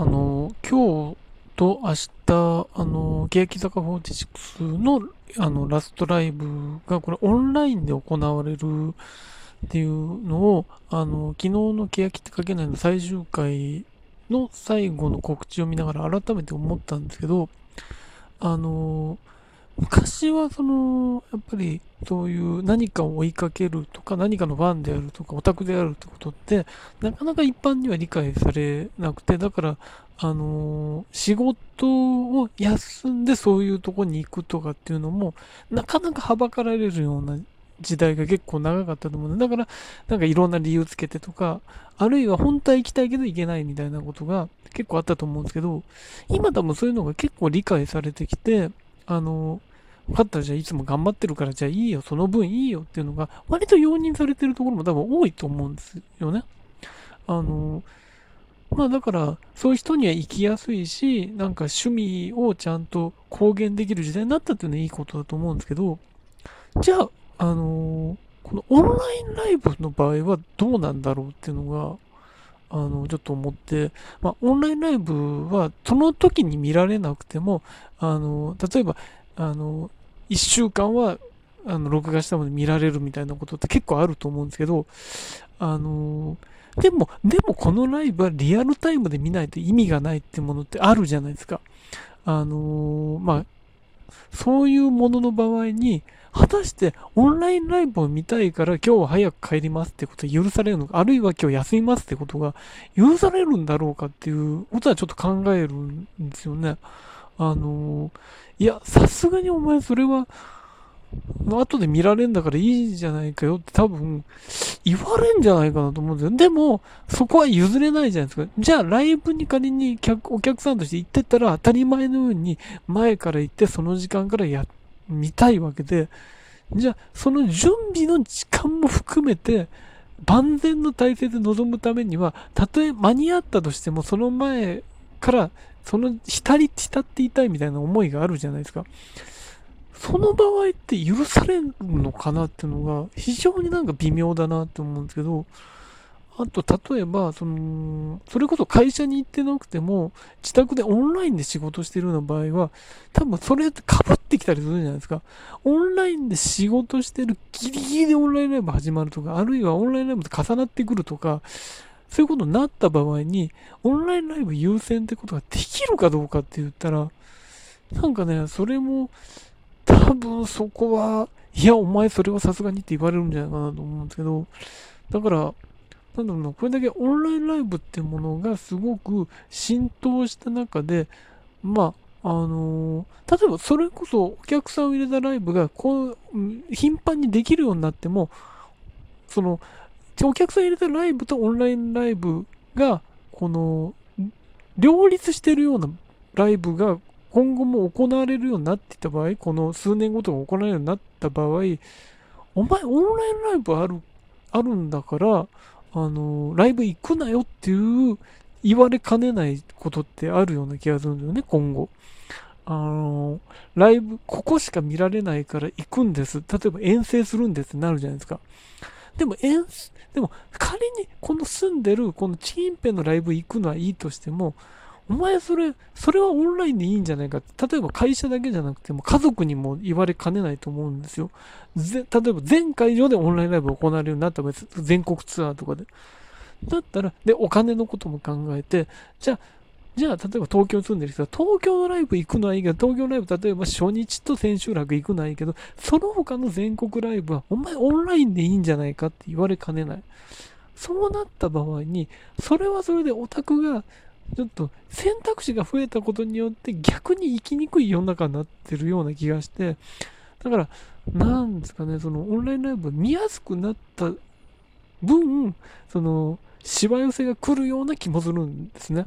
今日と明日、欅坂46の、ラストライブが、これオンラインで行われるっていうのを、昨日の欅って書けないの最終回の最後の告知を見ながら改めて思ったんですけど、昔はやっぱりそういう何かを追いかけるとか何かのファンであるとかオタクであるってことってなかなか一般には理解されなくて、だから仕事を休んでそういうとこに行くとかっていうのもなかなかはばかられるような時代が結構長かったと思うので、だからなんかいろんな理由つけてとか、あるいは本当は行きたいけど行けないみたいなことが結構あったと思うんですけど、今多分そういうのが結構理解されてきて、分かったらじゃあいつも頑張ってるからじゃあいいよ、その分いいよっていうのが割と容認されてるところも多分多いと思うんですよね。だからそういう人には生きやすいし、なんか趣味をちゃんと公言できる時代になったっていうのはいいことだと思うんですけど、じゃあこのオンラインライブの場合はどうなんだろうっていうのがちょっと思って、オンラインライブはその時に見られなくても例えば1週間は録画したもので見られるみたいなことって結構あると思うんですけど、でもこのライブはリアルタイムで見ないと意味がないってものってあるじゃないですか。そういうものの場合に果たしてオンラインライブを見たいから今日は早く帰りますってことが許されるのか、あるいは今日休みますってことが許されるんだろうかっていうことはちょっと考えるんですよね。いや、さすがにお前それは後で見られんだからいいじゃないかよって多分言われんじゃないかなと思うんですよ。でもそこは譲れないじゃないですか。じゃあライブに仮にお客さんとして行ってたら当たり前のように前から行ってその時間から見たいわけで、じゃあその準備の時間も含めて万全の体制で臨むためには、たとえ間に合ったとしてもその前から浸っていたいみたいな思いがあるじゃないですか。その場合って許されるのかなっていうのが非常になんか微妙だなって思うんですけど、あと例えばそれこそ会社に行ってなくても自宅でオンラインで仕事してるような場合は多分それかぶってきたりするじゃないですか。オンラインで仕事してるギリギリでオンラインライブ始まるとか、あるいはオンラインライブと重なってくるとか、そういうことになった場合にオンラインライブ優先ってことができるかどうかって言ったら、なんかね、それも多分そこはいやお前それはさすがにって言われるんじゃないかなと思うんですけど、だからなんだろうな、これだけオンラインライブってものがすごく浸透した中で、例えばそれこそお客さんを入れたライブが頻繁にできるようになっても、お客さん入れたライブとオンラインライブが両立してるようなライブが今後も行われるようになっていた場合、この数年後とか行われるようになった場合、お前オンラインライブあるんだからライブ行くなよっていう言われかねないことってあるような気がするんだよね。今後ライブここしか見られないから行くんです、例えば遠征するんですってなるじゃないですか。でも仮にこの住んでるこの近辺のライブ行くのはいいとしても、お前それはオンラインでいいんじゃないかって、例えば会社だけじゃなくても家族にも言われかねないと思うんですよ。例えば全会場でオンラインライブが行われるようになった場合、全国ツアーとかでだったら、お金のことも考えて、じゃあ例えば東京に住んでる人は東京のライブ行くのはいいけど、東京ライブ例えば初日と千秋楽行くのはいいけど、その他の全国ライブはお前オンラインでいいんじゃないかって言われかねない。そうなった場合に、それはそれでオタクがちょっと選択肢が増えたことによって逆に生きにくい世の中になってるような気がして、だからなんですかね、オンラインライブ見やすくなった分しわ寄せが来るような気もするんですね。